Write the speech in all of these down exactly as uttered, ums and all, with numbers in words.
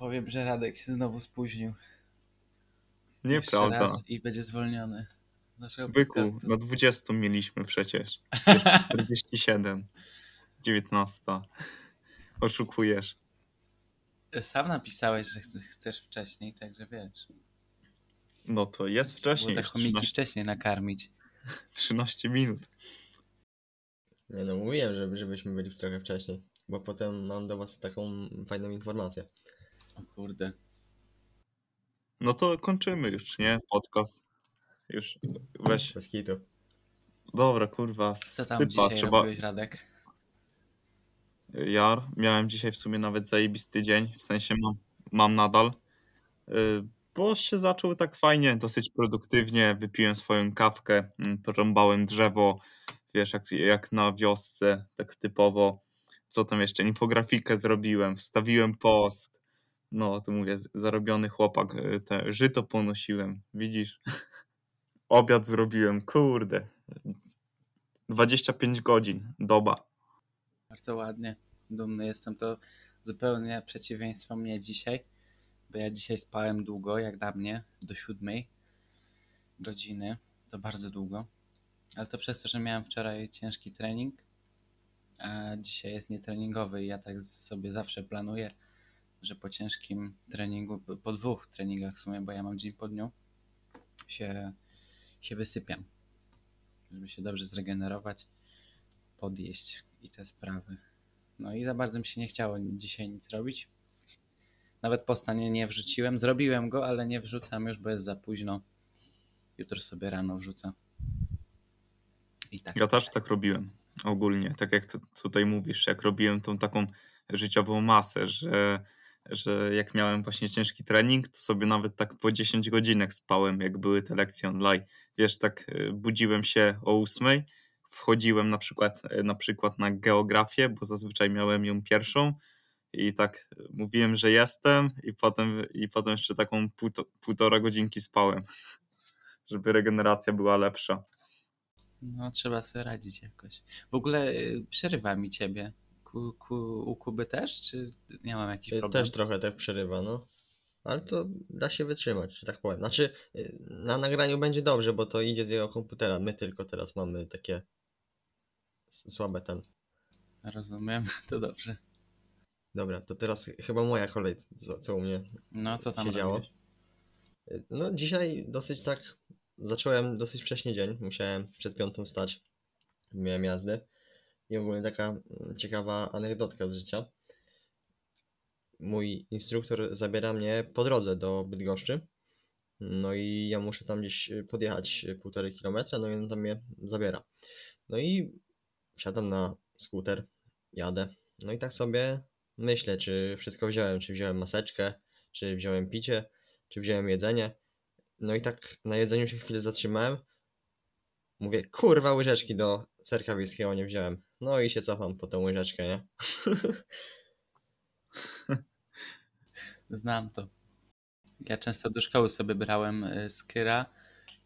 powiem, że Radek się znowu spóźnił. Nieprawda. Jeszcze raz i będzie zwolniony. Byku, na dwudziestu mieliśmy przecież. Jest czterdzieści siedem. dziewiętnaście. Oszukujesz. Sam napisałeś, że chcesz wcześniej, także wiesz. No to jest wcześniej. Bo te chomiki trzynaście... wcześniej nakarmić. trzynaście minut. Nie no, mówiłem, żeby, żebyśmy byli trochę wcześniej, bo potem mam do was taką fajną informację. O kurde. No to kończymy już, nie? Podcast. Już weź. Bez hitu. Dobra, kurwa. Co tam typa, dzisiaj trzeba... robiłeś, Radek? Jar. Miałem dzisiaj w sumie nawet zajebisty dzień. W sensie mam, mam nadal. Yy, bo się zaczął tak fajnie, dosyć produktywnie. Wypiłem swoją kawkę, porąbałem drzewo. Wiesz, jak, jak na wiosce, tak typowo. Co tam jeszcze? Infografikę zrobiłem, wstawiłem post. No, to mówię, zarobiony chłopak. Te żyto ponosiłem, widzisz? Obiad zrobiłem, kurde. dwadzieścia pięć godzin, doba. Bardzo ładnie, dumny jestem. To zupełnie przeciwieństwo mnie dzisiaj, bo ja dzisiaj spałem długo, jak dla mnie, do siódmej godziny. To bardzo długo. Ale to przez to, że miałem wczoraj ciężki trening, a dzisiaj jest nietreningowy i ja tak sobie zawsze planuję, że po ciężkim treningu, po dwóch treningach w sumie, bo ja mam dzień po dniu, się, się wysypiam, żeby się dobrze zregenerować, podjeść i te sprawy. No i za bardzo mi się nie chciało dzisiaj nic robić. Nawet posta nie, nie wrzuciłem, zrobiłem go, ale nie wrzucam już, bo jest za późno. Jutro sobie rano wrzucę. I tak. Ja też tak robiłem ogólnie, tak jak tutaj mówisz, jak robiłem tą taką życiową masę, że, że jak miałem właśnie ciężki trening, to sobie nawet tak po dziesięć godzinek spałem, jak były te lekcje online. Wiesz, tak budziłem się o ósmej, wchodziłem na przykład, na przykład na geografię, bo zazwyczaj miałem ją pierwszą i tak mówiłem, że jestem i potem, i potem jeszcze taką półto, półtora godzinki spałem, żeby regeneracja była lepsza. No trzeba sobie radzić jakoś. W ogóle yy, przerywa mi ciebie. Ku, ku, u Kuby też? Czy nie mam jakichś problemów? Też trochę tak przerywa, no. Ale to da się wytrzymać, że tak powiem. Znaczy yy, na nagraniu będzie dobrze, bo to idzie z jego komputera. My tylko teraz mamy takie słabe ten. Rozumiem, to dobrze. Dobra, to teraz chyba moja kolej, co, co u mnie no, co tam się działo. No dzisiaj dosyć tak... Zacząłem dosyć wcześnie dzień, musiałem przed piątą wstać, miałem jazdę i ogólnie taka ciekawa anegdotka z życia. Mój instruktor zabiera mnie po drodze do Bydgoszczy, no i ja muszę tam gdzieś podjechać półtorej kilometra, no i on tam mnie zabiera. No i siadam na skuter, jadę, no i tak sobie myślę, czy wszystko wziąłem, czy wziąłem maseczkę, czy wziąłem picie, czy wziąłem jedzenie. No i tak na jedzeniu się chwilę zatrzymałem. Mówię, kurwa, łyżeczki do serka wiejskiego nie wziąłem. No i się cofam po tą łyżeczkę, nie? Znam to. Ja często do szkoły sobie brałem skyra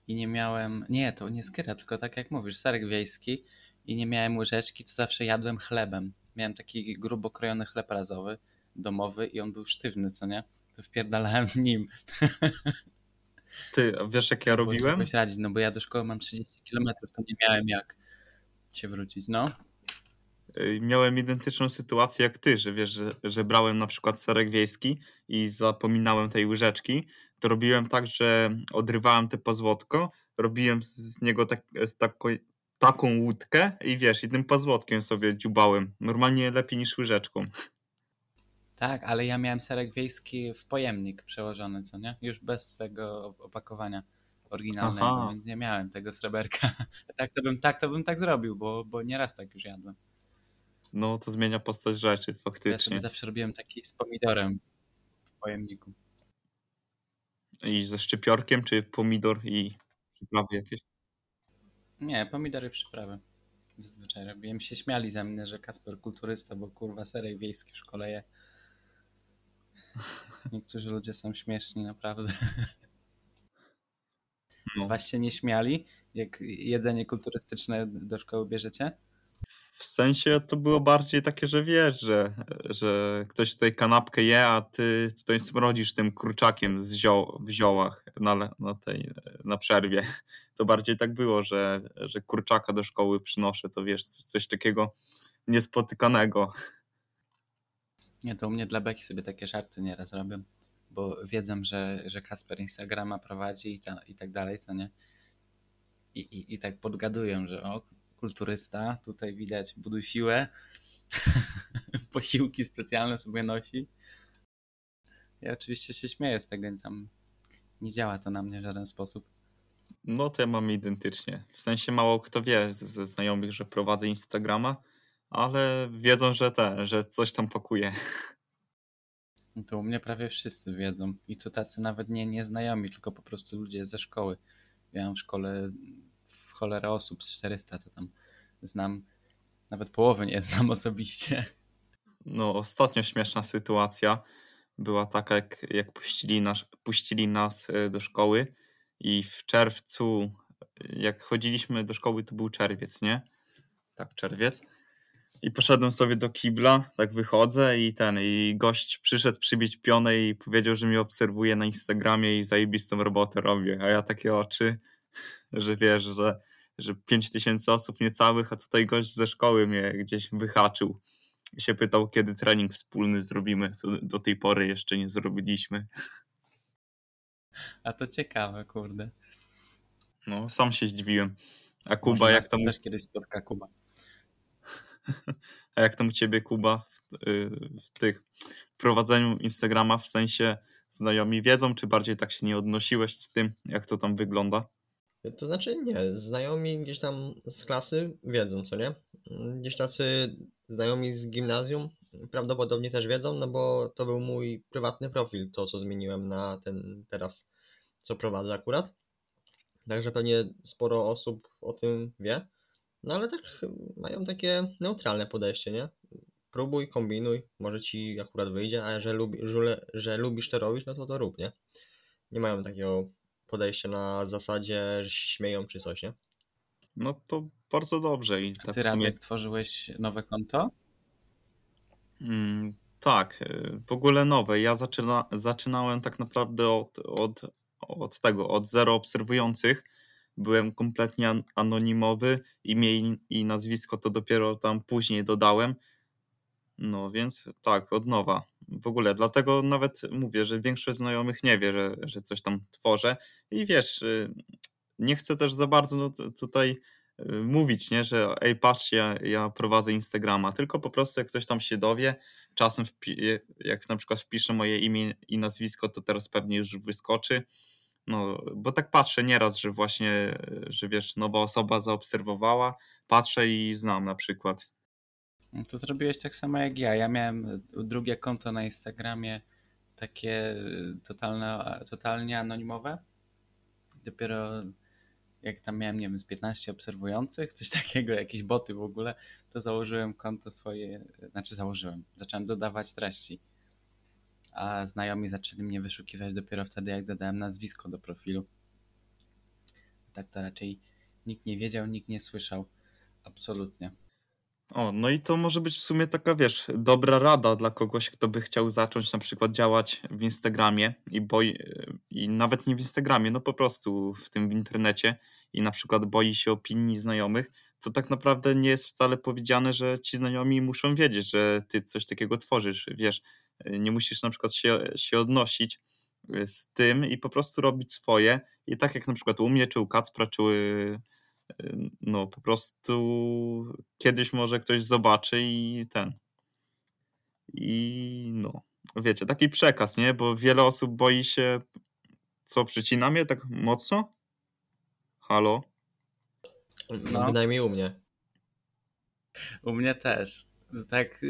i nie miałem... Nie, to nie skyra, tylko tak jak mówisz, serek wiejski i nie miałem łyżeczki, to zawsze jadłem chlebem. Miałem taki grubo krojony chleb razowy, domowy i on był sztywny, co nie? To wpierdalałem nim. Ty, wiesz jak ja robiłem? Musisz sobie radzić, no bo ja do szkoły mam trzydzieści kilometrów, to nie miałem jak się wrócić, no. Miałem identyczną sytuację jak ty, że wiesz, że, że brałem na przykład serek wiejski i zapominałem tej łyżeczki, to robiłem tak, że odrywałem te pazłotko, robiłem z niego tak, z tako, taką łódkę i wiesz, i tym pazłotkiem sobie dziubałem. Normalnie lepiej niż łyżeczką. Tak, ale ja miałem serek wiejski w pojemnik przełożony, co nie? Już bez tego opakowania oryginalnego, aha, więc nie miałem tego sreberka. Tak to bym tak, to bym tak zrobił, bo, bo nieraz tak już jadłem. No to zmienia postać rzeczy, faktycznie. Ja sobie zawsze robiłem taki z pomidorem w pojemniku. I ze szczypiorkiem, czy pomidor i przyprawy jakieś? Nie, pomidory i przyprawy. Zazwyczaj robiłem. Się śmiali ze mnie, że Kasper kulturysta, bo kurwa serek wiejski w szkole je. Niektórzy ludzie są śmieszni, naprawdę. No. Z was się nie śmiali, jak jedzenie kulturystyczne do szkoły bierzecie? W sensie to było bardziej takie, że wiesz, że, że ktoś tutaj kanapkę je, a ty tutaj smrodzisz tym kurczakiem z zio- w ziołach na, na, tej, na przerwie. To bardziej tak było, że, że kurczaka do szkoły przynoszę, to wiesz, coś takiego niespotykanego. Nie, to u mnie dla beki sobie takie żarty nieraz robię, bo wiedzę, że, że Kasper Instagrama prowadzi i, ta, i tak dalej, co nie? I, i, i tak podgaduję, że o, kulturysta, tutaj widać, buduj siłę, posiłki specjalne sobie nosi. Ja oczywiście się śmieję z tego, tam nie działa to na mnie w żaden sposób. No to ja mam identycznie. W sensie mało kto wie ze znajomych, że prowadzę Instagrama, ale wiedzą, że te, że coś tam pakuje. To u mnie prawie wszyscy wiedzą i to tacy nawet nie nieznajomi, tylko po prostu ludzie ze szkoły. Miałem w szkole w cholerę osób, z czterysta to tam znam, nawet połowę nie znam osobiście. No ostatnio śmieszna sytuacja była taka, jak, jak puścili, nas, puścili nas do szkoły i w czerwcu, jak chodziliśmy do szkoły, to był czerwiec, nie? Tak, czerwiec. I poszedłem sobie do kibla, tak wychodzę i ten, i gość przyszedł przybić pionę i powiedział, że mnie obserwuje na Instagramie i zajebistą robotę robię. A ja takie oczy, że wiesz, że, że pięć tysięcy osób niecałych, a tutaj gość ze szkoły mnie gdzieś wyhaczył. I się pytał, kiedy trening wspólny zrobimy. To do tej pory jeszcze nie zrobiliśmy. A to ciekawe, kurde. No, sam się zdziwiłem. A Kuba, może jak tam... też kiedyś spotka Kuba. A jak tam u ciebie, Kuba, w, w tych prowadzeniu Instagrama, w sensie znajomi wiedzą, czy bardziej tak się nie odnosiłeś z tym, jak to tam wygląda? To znaczy nie, znajomi gdzieś tam z klasy wiedzą, co nie? Gdzieś tacy znajomi z gimnazjum prawdopodobnie też wiedzą, no bo to był mój prywatny profil, to co zmieniłem na ten teraz, co prowadzę akurat. Także pewnie sporo osób o tym wie. No ale tak mają takie neutralne podejście, nie? Próbuj, kombinuj, może ci akurat wyjdzie, a że, lubi, że, że lubisz to robić, no to to rób, nie? Nie mają takiego podejścia na zasadzie, że się śmieją czy coś, nie? No to bardzo dobrze. I tak a ty, w sumie... Radek, tworzyłeś nowe konto? Mm, tak, w ogóle nowe. Ja zaczyna, zaczynałem tak naprawdę od, od, od tego, od zero obserwujących. Byłem kompletnie anonimowy, imię i nazwisko to dopiero tam później dodałem. No więc tak, od nowa. W ogóle dlatego nawet mówię, że większość znajomych nie wie, że, że coś tam tworzę. I wiesz, nie chcę też za bardzo no, tutaj mówić, nie, że ej, patrzcie, ja, ja prowadzę Instagrama. Tylko po prostu jak ktoś tam się dowie, czasem wpi- jak na przykład wpiszę moje imię i nazwisko, to teraz pewnie już wyskoczy. No, bo tak patrzę nieraz, że właśnie, że wiesz, nowa osoba zaobserwowała, patrzę i znam na przykład. No to zrobiłeś tak samo jak ja. Ja miałem drugie konto na Instagramie, takie totalne, totalnie anonimowe. Dopiero jak tam miałem, nie wiem, z piętnaście obserwujących, coś takiego, jakieś boty w ogóle, to założyłem konto swoje, znaczy założyłem, zacząłem dodawać treści. A znajomi zaczęli mnie wyszukiwać dopiero wtedy, jak dodałem nazwisko do profilu. Tak to raczej nikt nie wiedział, nikt nie słyszał. Absolutnie. O, no i to może być w sumie taka, wiesz, dobra rada dla kogoś, kto by chciał zacząć na przykład działać w Instagramie i boi, i nawet nie w Instagramie, no po prostu w tym w internecie i na przykład boi się opinii znajomych, to tak naprawdę nie jest wcale powiedziane, że ci znajomi muszą wiedzieć, że ty coś takiego tworzysz, wiesz. Nie musisz na przykład się, się odnosić z tym i po prostu robić swoje. I tak jak na przykład u mnie, czy u Kacpra, czy no po prostu kiedyś może ktoś zobaczy i ten. I no, wiecie, taki przekaz, nie? Bo wiele osób boi się, co przycina mnie tak mocno? Halo? No, bynajmniej u mnie. U mnie też. Tak,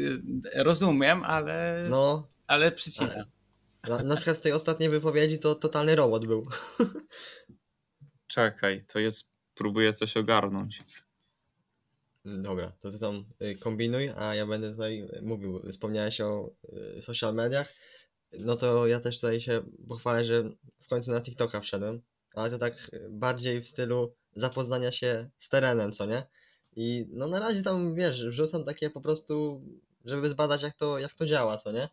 rozumiem, ale, no, ale przycinam. Na, na przykład w tej ostatniej wypowiedzi to totalny robot był. Czekaj, to jest, próbuję coś ogarnąć. Dobra, to ty tam kombinuj, a ja będę tutaj mówił. Wspomniałeś o social mediach, no to ja też tutaj się pochwalę, że w końcu na TikToka wszedłem, ale to tak bardziej w stylu zapoznania się z terenem, co nie? I no na razie tam, wiesz, wrzucam takie po prostu, żeby zbadać jak to, jak to działa, co nie?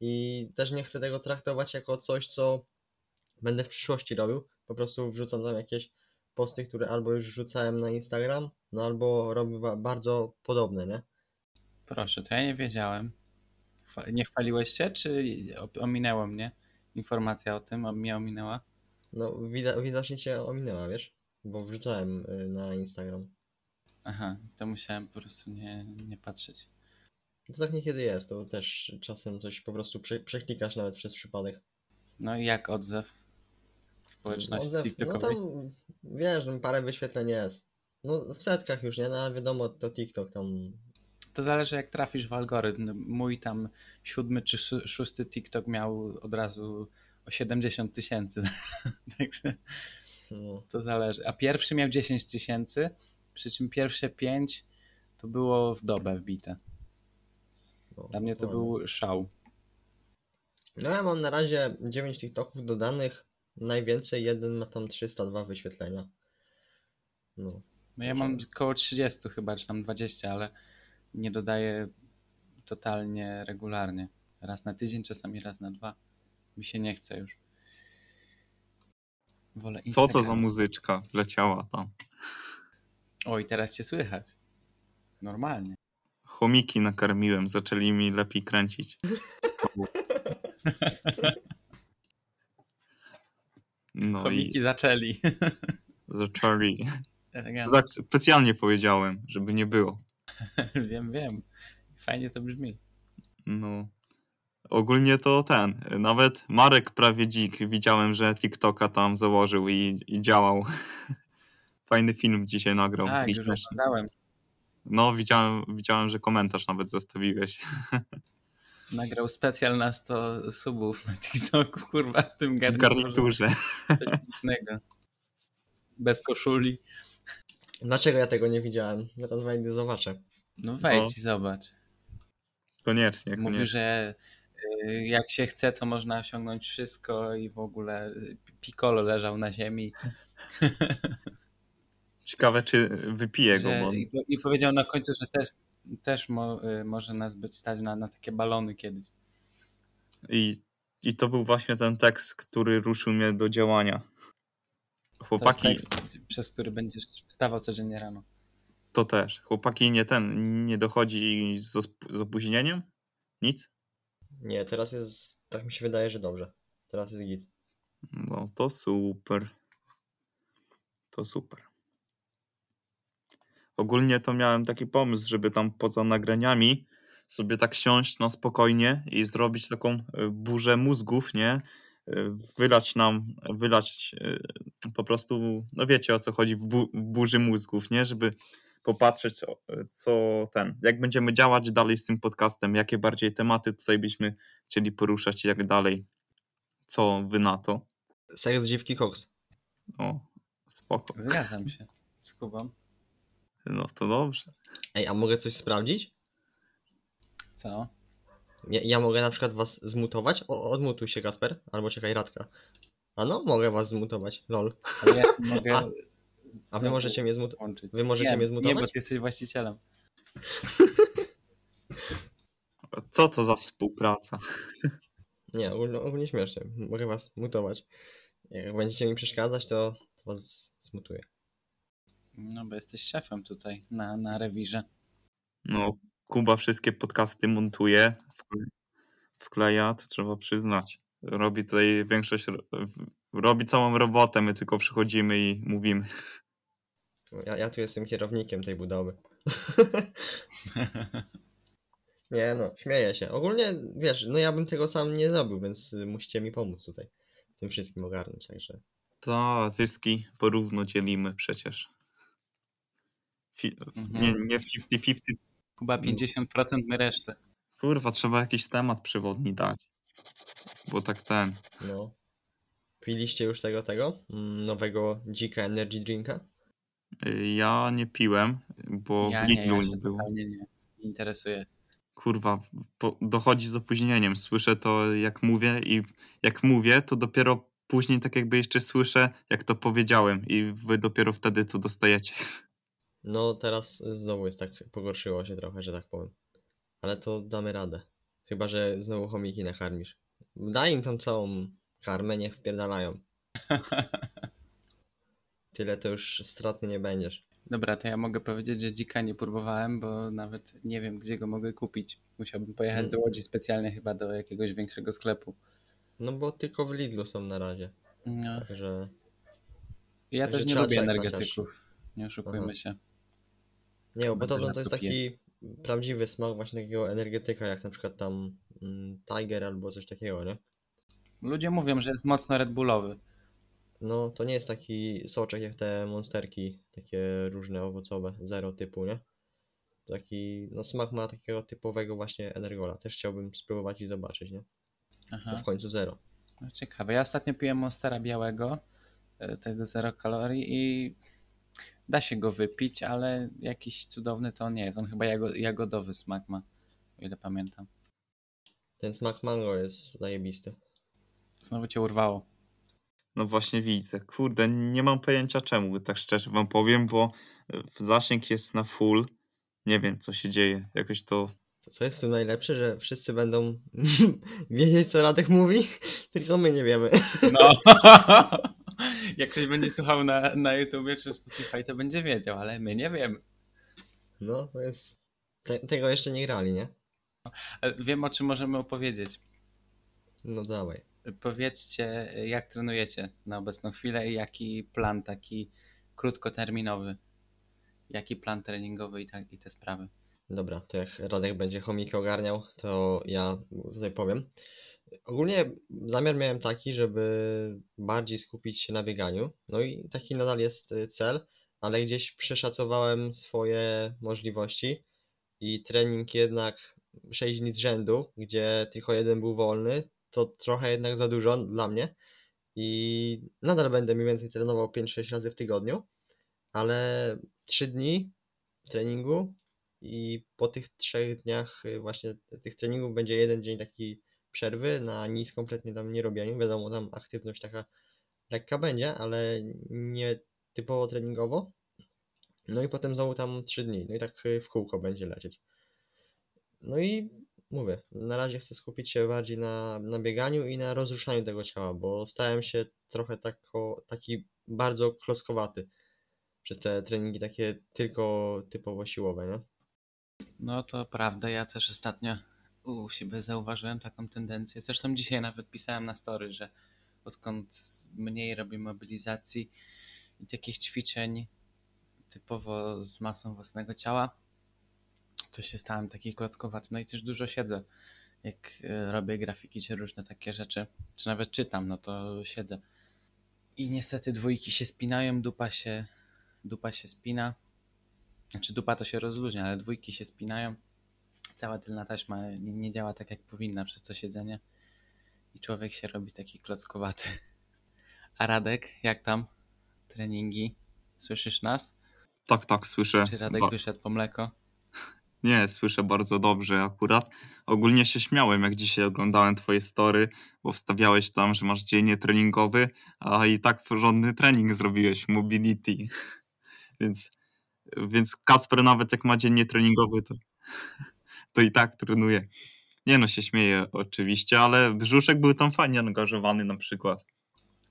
I też nie chcę tego traktować jako coś, co będę w przyszłości robił. Po prostu wrzucam tam jakieś posty, które albo już wrzucałem na Instagram, no albo robię bardzo podobne, nie? Proszę, to ja nie wiedziałem. Nie chwaliłeś się, czy ominęło mnie informacja o tym, mnie ominęła? No wida- widocznie cię ominęła, wiesz? Bo wrzucałem na Instagram. Aha, to musiałem po prostu nie, nie patrzeć. To tak niekiedy jest, to też czasem coś po prostu prze- przeklikasz nawet przez przypadek. No i jak odzew społeczności TikTokowej? No tam, wiesz, parę wyświetleń jest. No w setkach już, nie? No ale wiadomo, to TikTok tam... To zależy jak trafisz w algorytm. Mój tam siódmy czy szósty TikTok miał od razu o siedemdziesiąt tysięcy. Także no. To zależy. A pierwszy miał dziesięć tysięcy, przy czym pierwsze pięć to było w dobę wbite. No, dla mnie to no. był szał. No ja mam na razie dziewięć TikToków dodanych. Najwięcej jeden ma tam trzysta dwa wyświetlenia. No, no ja mam około trzydzieści chyba, czy tam dwadzieścia, ale nie dodaję totalnie regularnie. Raz na tydzień, czasami raz na dwa. Mi się nie chce już. Wolę Instagram. Co to za muzyczka leciała tam? Oj, teraz cię słychać. Normalnie. Chomiki nakarmiłem, zaczęli mi lepiej kręcić. No chomiki i... zaczęli. Zaczęli. Tak specjalnie powiedziałem, żeby nie było. Wiem, wiem. Fajnie to brzmi. No. Ogólnie to ten. Nawet Marek prawie dzik. Widziałem, że TikToka tam założył i, i działał. Fajny film dzisiaj nagrał. Tak, już oglądałem. No, widziałem, widziałem, że komentarz nawet zostawiłeś. Nagrał specjal na sto subów na TikToku, kurwa, w tym garniturze. Coś innego. Bez koszuli. Dlaczego ja tego nie widziałem? Zaraz wejdę, zobaczę. No wejdź i zobacz. Koniecznie, koniecznie. Mówi, że jak się chce, to można osiągnąć wszystko i w ogóle Piccolo leżał na ziemi. Ciekawe, czy wypije że, go. Bo... I powiedział na końcu, że też, też mo, może nas być stać na, na takie balony kiedyś. I, I to był właśnie ten tekst, który ruszył mnie do działania. Chłopaki... To jest tekst, przez który będziesz wstawał codziennie rano. To też. Chłopaki nie ten, nie dochodzi z, osp- z opóźnieniem? Nic? Nie, teraz jest, tak mi się wydaje, że dobrze. Teraz jest git. No to super. To super. Ogólnie to miałem taki pomysł, żeby tam poza nagraniami sobie tak siąść na spokojnie i zrobić taką burzę mózgów, nie? Wylać nam, wylać po prostu, no wiecie o co chodzi w, bu- w burzy mózgów, nie? Żeby popatrzeć co, co ten, jak będziemy działać dalej z tym podcastem, jakie bardziej tematy tutaj byśmy chcieli poruszać i tak dalej. Co wy na to? Seks dziwki koks. O, spoko. Zgadzam się z Kubą. No to dobrze. Ej, a mogę coś sprawdzić? Co? Ja, ja mogę na przykład was zmutować? O, odmutuj się Kasper, albo czekaj Radka. A no, mogę was zmutować, lol. A ja mogę... A, a wy możecie mnie zmutować? Wy możecie nie, mnie zmutować? Nie, bo ty jesteś właścicielem. Co to za współpraca? Nie, ogólnie, ogólnie śmiesznie. Mogę was mutować. Jak będziecie mi przeszkadzać, to was zmutuję. No bo jesteś szefem tutaj na, na rewirze. No, Kuba wszystkie podcasty montuje, wkleja, to trzeba przyznać. Robi tutaj większość, robi całą robotę, my tylko przychodzimy i mówimy. Ja, ja tu jestem kierownikiem tej budowy. Nie no, śmieję się. Ogólnie, wiesz, no ja bym tego sam nie zrobił, więc musicie mi pomóc tutaj. Tym wszystkim ogarnąć, także. To zyski porówno dzielimy przecież. Fi- mhm. Nie, nie pięćdziesiąt pięćdziesiąt. Chyba pięćdziesiąt procent my resztę. Kurwa, trzeba jakiś temat przewodni dać. Bo tak ten. No. Piliście już tego, tego? Nowego dzika energy drinka? Ja nie piłem, bo ja w Lidlu nie, ja nie było. Nie, nie interesuje. Kurwa, po, dochodzi z opóźnieniem. Słyszę to jak mówię i jak mówię, to dopiero później tak jakby jeszcze słyszę, jak to powiedziałem i wy dopiero wtedy to dostajecie. No teraz znowu jest tak, pogorszyło się trochę, że tak powiem. Ale to damy radę. Chyba, że znowu chomiki nakarmisz. Daj im tam całą karmę, niech wpierdalają. Tyle to już stratny nie będziesz. Dobra, to ja mogę powiedzieć, że dzika nie próbowałem, bo nawet nie wiem, gdzie go mogę kupić. Musiałbym pojechać do Łodzi specjalnie chyba do jakiegoś większego sklepu. No bo tylko w Lidlu są na razie. No. Także... Ja także też nie lubię energetyków. Chociaż. Nie oszukujmy Aha. się. Nie, bo to, no, to jest taki prawdziwy smak właśnie takiego energetyka, jak na przykład tam mm, Tiger albo coś takiego, nie? Ludzie mówią, że jest mocno Red Bullowy. No, to nie jest taki soczek jak te monsterki, takie różne owocowe, zero typu, nie? Taki, no smak ma takiego typowego właśnie energola. Też chciałbym spróbować i zobaczyć, nie? Aha. Bo w końcu zero. No, ciekawe. Ja ostatnio piłem Monstera białego, tego zero kalorii i da się go wypić, ale jakiś cudowny to on nie jest. On chyba jagodowy smak ma, o ile pamiętam. Ten smak mango jest zajebisty. Znowu cię urwało. No właśnie widzę. Kurde, nie mam pojęcia czemu, tak szczerze wam powiem, bo zasięg jest na full. Nie wiem, co się dzieje. Jakoś to... Co jest w tym najlepsze, że wszyscy będą wiedzieć, co Radek mówi, tylko my nie wiemy. No. Jak ktoś będzie słuchał na, na YouTubie czy Spotify, to będzie wiedział, ale my nie wiemy. No, to jest... Te, tego jeszcze nie grali, nie? Wiem, o czym możemy opowiedzieć. No dawaj. Powiedzcie, jak trenujecie na obecną chwilę i jaki plan taki krótkoterminowy, jaki plan treningowy i, ta, i te sprawy. Dobra, to jak Radek będzie chomiki ogarniał, to ja tutaj powiem. Ogólnie zamiar miałem taki, żeby bardziej skupić się na bieganiu, no i taki nadal jest cel, ale gdzieś przeszacowałem swoje możliwości i trening jednak sześć dni z rzędu, gdzie tylko jeden był wolny, to trochę jednak za dużo dla mnie i nadal będę mniej więcej trenował pięć sześć razy w tygodniu, ale trzy dni treningu i po tych trzech dniach właśnie tych treningów będzie jeden dzień taki przerwy na nic kompletnie tam nie robieniu. Wiadomo, tam aktywność taka lekka będzie, ale nie typowo treningowo. No i potem znowu tam trzy dni, no i tak w kółko będzie lecieć. No i mówię, na razie chcę skupić się bardziej na, na bieganiu i na rozruszaniu tego ciała, bo stałem się trochę tako, taki bardzo klockowaty przez te treningi takie tylko typowo siłowe, nie? No to prawda, ja też ostatnio u siebie zauważyłem taką tendencję. Zresztą dzisiaj nawet pisałem na story, że odkąd mniej robię mobilizacji i takich ćwiczeń typowo z masą własnego ciała, to się stałem taki klockowaty. No i też dużo siedzę. Jak robię grafiki czy różne takie rzeczy, czy nawet czytam, no to siedzę. I niestety dwójki się spinają, dupa się, dupa się spina. Znaczy dupa to się rozluźnia, ale dwójki się spinają. Cała tylna taśma nie działa tak, jak powinna przez to siedzenie i człowiek się robi taki klockowaty. A Radek, jak tam treningi? Słyszysz nas? Tak, tak, słyszę. Czy Radek ba- wyszedł po mleko? Nie, słyszę bardzo dobrze akurat. Ogólnie się śmiałem, jak dzisiaj oglądałem twoje story, bo wstawiałeś tam, że masz dzień treningowy, a i tak porządny trening zrobiłeś, mobility. Więc, więc Kacper nawet jak ma dzień treningowy, to... to i tak trenuję. Nie no, się śmieję oczywiście, ale brzuszek był tam fajnie angażowany na przykład.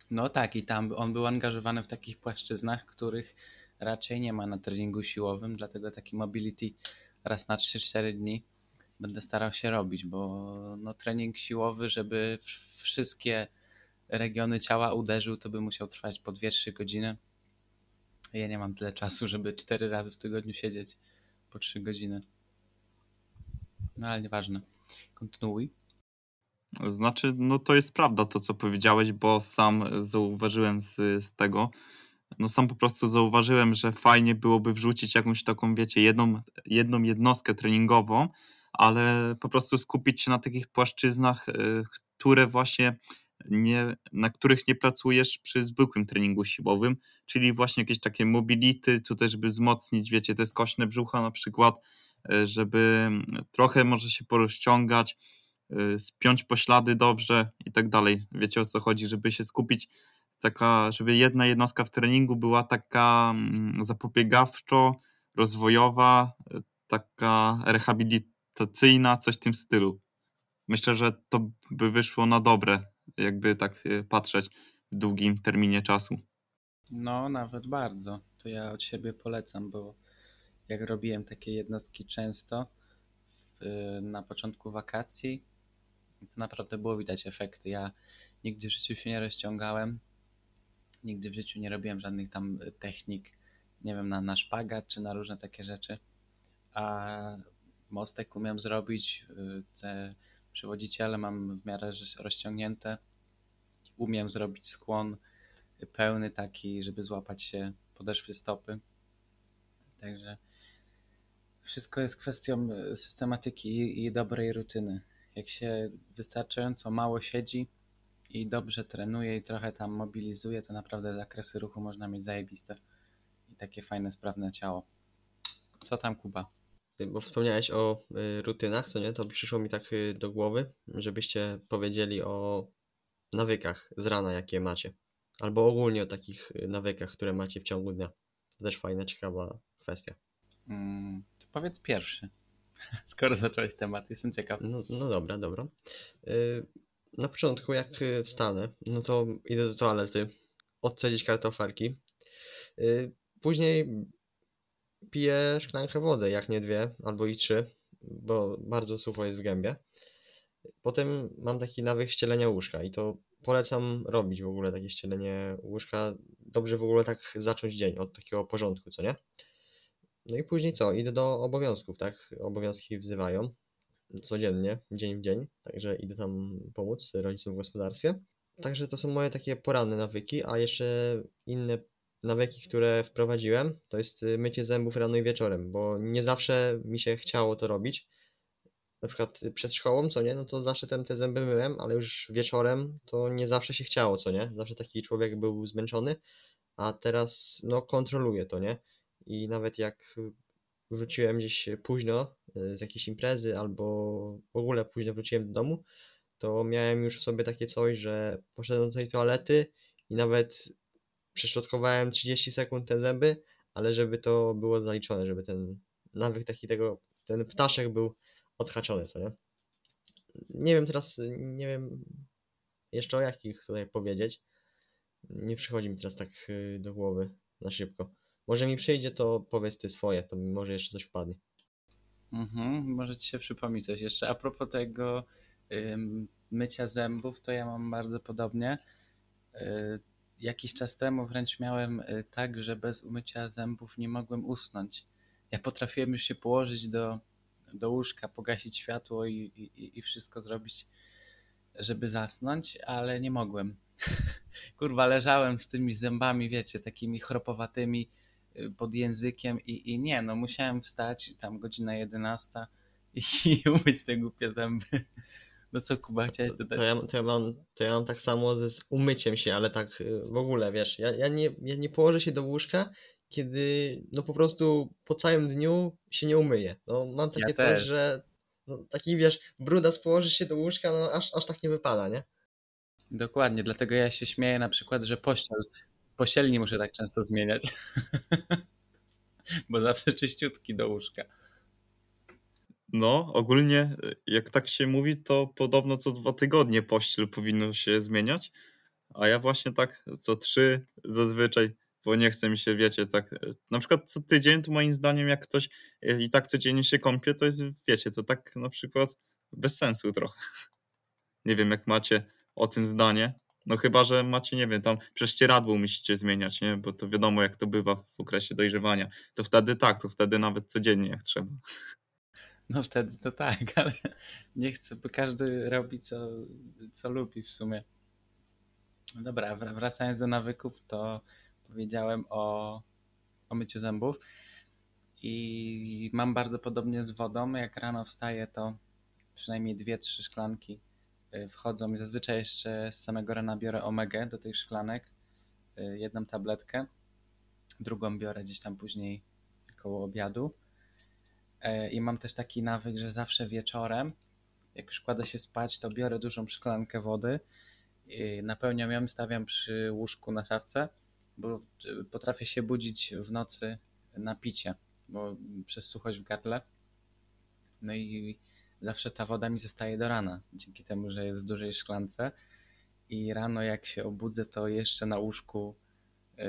No tak, i tam on był angażowany w takich płaszczyznach, których raczej nie ma na treningu siłowym, dlatego taki mobility raz na trzy cztery dni będę starał się robić, bo no, trening siłowy, żeby wszystkie regiony ciała uderzył, to by musiał trwać po dwie trzy godziny. Ja nie mam tyle czasu, żeby cztery razy w tygodniu siedzieć po trzy godziny. No ale nieważne. Kontynuuj. Znaczy, no to jest prawda to, co powiedziałeś, bo sam zauważyłem z, z tego. No sam po prostu zauważyłem, że fajnie byłoby wrzucić jakąś taką, wiecie, jedną, jedną jednostkę treningową, ale po prostu skupić się na takich płaszczyznach, które właśnie nie, na których nie pracujesz przy zwykłym treningu siłowym, czyli właśnie jakieś takie mobility, tu też by wzmocnić, wiecie, te skośne brzucha na przykład, żeby trochę może się porozciągać, spiąć poślady dobrze i tak dalej. Wiecie, o co chodzi, żeby się skupić, taka, żeby jedna jednostka w treningu była taka zapobiegawczo rozwojowa, taka rehabilitacyjna, coś w tym stylu. Myślę, że to by wyszło na dobre, jakby tak patrzeć w długim terminie czasu. No, nawet bardzo. To ja od siebie polecam, bo jak robiłem takie jednostki często w, na początku wakacji, to naprawdę było widać efekty. Ja nigdy w życiu się nie rozciągałem, nigdy w życiu nie robiłem żadnych tam technik, nie wiem, na, na szpagat czy na różne takie rzeczy, a mostek umiem zrobić, te przywodziciele mam w miarę rozciągnięte, umiem zrobić skłon pełny taki, żeby złapać się podeszwy stopy, także wszystko jest kwestią systematyki i dobrej rutyny. Jak się wystarczająco mało siedzi i dobrze trenuje i trochę tam mobilizuje, to naprawdę zakresy ruchu można mieć zajebiste i takie fajne, sprawne ciało. Co tam, Kuba? Bo wspomniałeś o y, rutynach, co nie? To przyszło mi tak y, do głowy, żebyście powiedzieli o nawykach z rana, jakie macie. Albo ogólnie o takich nawykach, które macie w ciągu dnia. To też fajna, ciekawa kwestia. Mm, to powiedz pierwszy, skoro zacząłeś temat, jestem ciekaw. No, no dobra, dobra. Yy, na początku jak yy, wstanę, no to idę do toalety, odcedzić kartofelki. Yy, później piję szklankę wody, jak nie dwie, albo i trzy, bo bardzo sucho jest w gębie. Potem mam taki nawyk ścielenia łóżka i to polecam robić w ogóle takie ścielenie łóżka. Dobrze w ogóle tak zacząć dzień od takiego porządku, co nie? No i później co? Idę do obowiązków, tak? Obowiązki wzywają codziennie, dzień w dzień, także idę tam pomóc rodzicom w gospodarstwie. Także to są moje takie poranne nawyki, a jeszcze inne nawyki, które wprowadziłem, to jest mycie zębów rano i wieczorem, bo nie zawsze mi się chciało to robić. Na przykład przed szkołą, co nie? No to zawsze tam te zęby myłem, ale już wieczorem to nie zawsze się chciało, co nie? Zawsze taki człowiek był zmęczony, a teraz no kontroluję to, nie? I nawet jak wróciłem gdzieś późno z jakiejś imprezy albo w ogóle późno wróciłem do domu, to miałem już w sobie takie coś, że poszedłem do tej toalety i nawet przeszczotkowałem trzydzieści sekund te zęby, ale żeby to było zaliczone, żeby ten nawyk taki tego, ten ptaszek był odhaczony, co nie? Nie wiem teraz, nie wiem jeszcze o jakich tutaj powiedzieć. Nie przychodzi mi teraz tak do głowy na szybko. Może mi przyjdzie, to powiedz ty swoje, to może jeszcze coś wpadnie. Mhm, może ci się przypomni coś jeszcze. A propos tego y, mycia zębów, to ja mam bardzo podobnie. Y, jakiś czas temu wręcz miałem y, tak, że bez umycia zębów nie mogłem usnąć. Ja potrafiłem już się położyć do, do łóżka, pogasić światło i, i, i wszystko zrobić, żeby zasnąć, ale nie mogłem. Kurwa, leżałem z tymi zębami, wiecie, takimi chropowatymi, pod językiem i, i nie, no musiałem wstać, tam godzina jedenasta i, i umyć te głupie zęby. No co, Kuba, chciałeś dodać? To, to, ja, to, ja mam, to ja mam tak samo ze, z umyciem się, ale tak w ogóle, wiesz, ja, ja, nie, ja nie położę się do łóżka, kiedy no po prostu po całym dniu się nie umyję. No mam takie ja coś, że no, taki, wiesz, brudas położysz się do łóżka, no aż, aż tak nie wypada, nie? Dokładnie, dlatego ja się śmieję na przykład, że pościel Posielni muszę tak często zmieniać, bo zawsze czyściutki do łóżka. No, ogólnie jak tak się mówi, to podobno co dwa tygodnie pościel powinno się zmieniać, a ja właśnie tak co trzy zazwyczaj, bo nie chce mi się, wiecie, tak na przykład co tydzień, to moim zdaniem jak ktoś i tak codziennie się kąpie, to jest, wiecie, to tak na przykład bez sensu trochę. Nie wiem, jak macie o tym zdanie. No chyba, że macie, nie wiem, tam prześcieradło musicie zmieniać, nie? Bo to wiadomo, jak to bywa w okresie dojrzewania. To wtedy tak, to wtedy nawet codziennie jak trzeba. No wtedy to tak, ale nie chcę, bo każdy robi co, co lubi w sumie. Dobra, wracając do nawyków, to powiedziałem o, o myciu zębów i mam bardzo podobnie z wodą. Jak rano wstaję, to przynajmniej dwie, trzy szklanki wchodzą i zazwyczaj jeszcze z samego rana biorę omegę do tych szklanek, jedną tabletkę, drugą biorę gdzieś tam później koło obiadu i mam też taki nawyk, że zawsze wieczorem, jak już kładę się spać, to biorę dużą szklankę wody, napełniam ją i stawiam przy łóżku na szafce, bo potrafię się budzić w nocy na picie bo przez suchość w gardle. No i zawsze ta woda mi zostaje do rana, dzięki temu, że jest w dużej szklance. I rano jak się obudzę, to jeszcze na łóżku yy,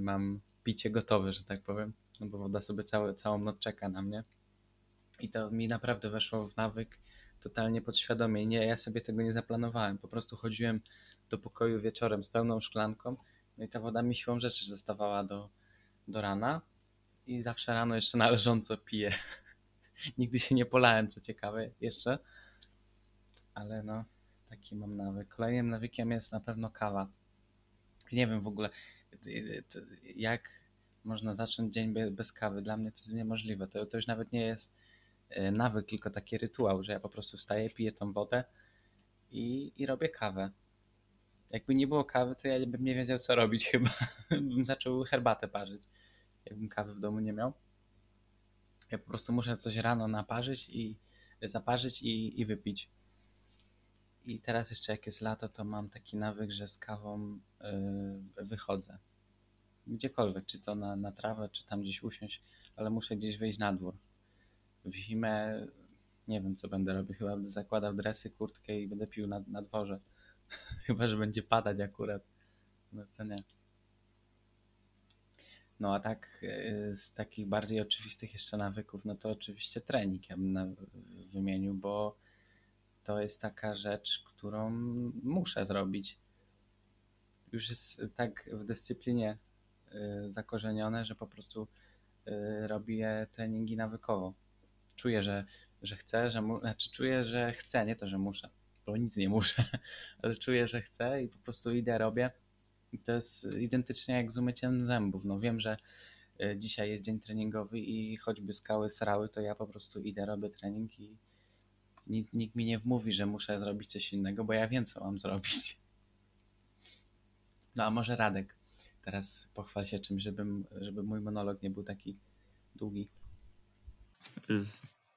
mam picie gotowe, że tak powiem. No bo woda sobie całe, całą noc czeka na mnie. I to mi naprawdę weszło w nawyk totalnie podświadomie. Nie, ja sobie tego nie zaplanowałem. Po prostu chodziłem do pokoju wieczorem z pełną szklanką. No i ta woda mi siłą rzeczy zostawała do, do rana. I zawsze rano jeszcze na leżąco piję. Nigdy się nie polałem, co ciekawe, jeszcze. Ale no, taki mam nawyk. Kolejnym nawykiem jest na pewno kawa. Nie wiem w ogóle, jak można zacząć dzień bez kawy. Dla mnie to jest niemożliwe. To, to już nawet nie jest nawyk, tylko taki rytuał, że ja po prostu wstaję, piję tą wodę i, i robię kawę. Jakby nie było kawy, to ja bym nie wiedział, co robić chyba. Bym zaczął herbatę parzyć, jakbym kawy w domu nie miał. Ja po prostu muszę coś rano naparzyć i zaparzyć i, i wypić. I teraz jeszcze jak jest lato, to mam taki nawyk, że z kawą yy, wychodzę. Gdziekolwiek, czy to na, na trawę, czy tam gdzieś usiąść, ale muszę gdzieś wyjść na dwór. W zimę nie wiem, co będę robił. Chyba będę zakładał dresy, kurtkę i będę pił na, na dworze. Chyba, że będzie padać akurat. No to nie. No a tak z takich bardziej oczywistych jeszcze nawyków, no to oczywiście trening ja bym na, wymienił, bo to jest taka rzecz, którą muszę zrobić. Już jest tak w dyscyplinie y, zakorzenione, że po prostu y, robię treningi nawykowo. Czuję, że, że chcę, że mu, znaczy czuję, że chcę, nie to, że muszę, bo nic nie muszę, ale czuję, że chcę i po prostu idę, robię. I to jest identycznie jak z umyciem zębów. No wiem, że y, dzisiaj jest dzień treningowy i choćby skały srały, to ja po prostu idę, robię trening i Nikt, nikt mi nie wmówi, że muszę zrobić coś innego, bo ja wiem, co mam zrobić. No a może Radek teraz pochwal się czymś, żebym, żeby mój monolog nie był taki długi.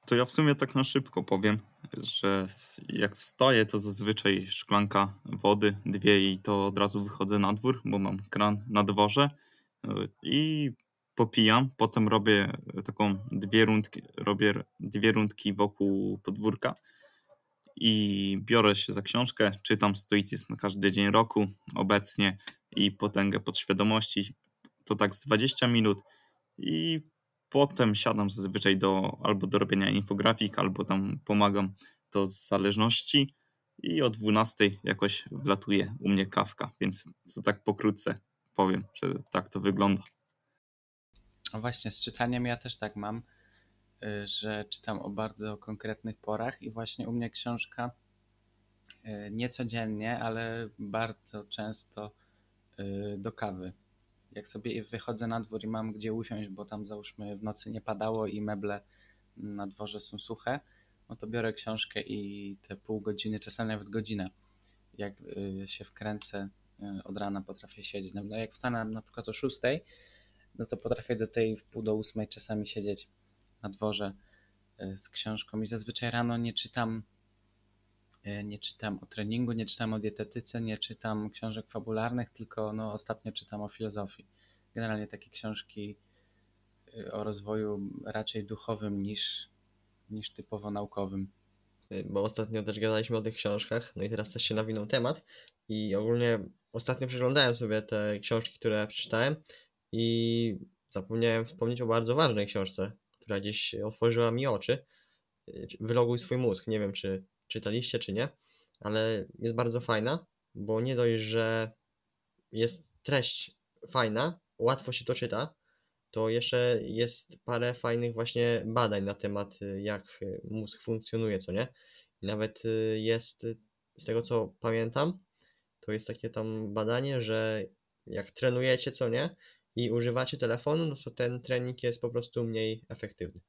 To ja w sumie tak na szybko powiem, że jak wstaję, to zazwyczaj szklanka wody, dwie i to od razu wychodzę na dwór, bo mam kran na dworze i popijam, potem robię taką dwie rundki, robię dwie rundki wokół podwórka i biorę się za książkę, czytam stoicyzm każdy dzień roku, obecnie i potęgę podświadomości, to tak z dwadzieścia minut i potem siadam zazwyczaj do, albo do robienia infografik, albo tam pomagam to z zależności i o dwunastej jakoś wlatuje u mnie kawka, więc to tak pokrótce powiem, że tak to wygląda. A właśnie, z czytaniem ja też tak mam, że czytam o bardzo konkretnych porach i właśnie u mnie książka nie codziennie, ale bardzo często do kawy. Jak sobie wychodzę na dwór i mam gdzie usiąść, bo tam załóżmy w nocy nie padało i meble na dworze są suche, no to biorę książkę i te pół godziny, czasami nawet godzinę, jak się wkręcę od rana potrafię siedzieć. No jak wstanę na przykład o szóstej, no to potrafię do tej w pół do ósmej czasami siedzieć na dworze z książką i zazwyczaj rano nie czytam, nie czytam o treningu, nie czytam o dietetyce, nie czytam książek fabularnych, tylko no ostatnio czytam o filozofii. Generalnie takie książki o rozwoju raczej duchowym niż, niż typowo naukowym. Bo ostatnio też gadaliśmy o tych książkach, no i teraz też się nawinął temat i ogólnie ostatnio przeglądałem sobie te książki, które przeczytałem. I zapomniałem wspomnieć o bardzo ważnej książce, która gdzieś otworzyła mi oczy. Wyloguj swój mózg. Nie wiem, czy czytaliście, czy nie, ale jest bardzo fajna, bo nie dość, że jest treść fajna, łatwo się to czyta, to jeszcze jest parę fajnych właśnie badań na temat, jak mózg funkcjonuje, co nie? I nawet jest, z tego co pamiętam, to jest takie tam badanie, że jak trenujecie, co nie? I używacie telefonu, no to ten trening jest po prostu mniej efektywny.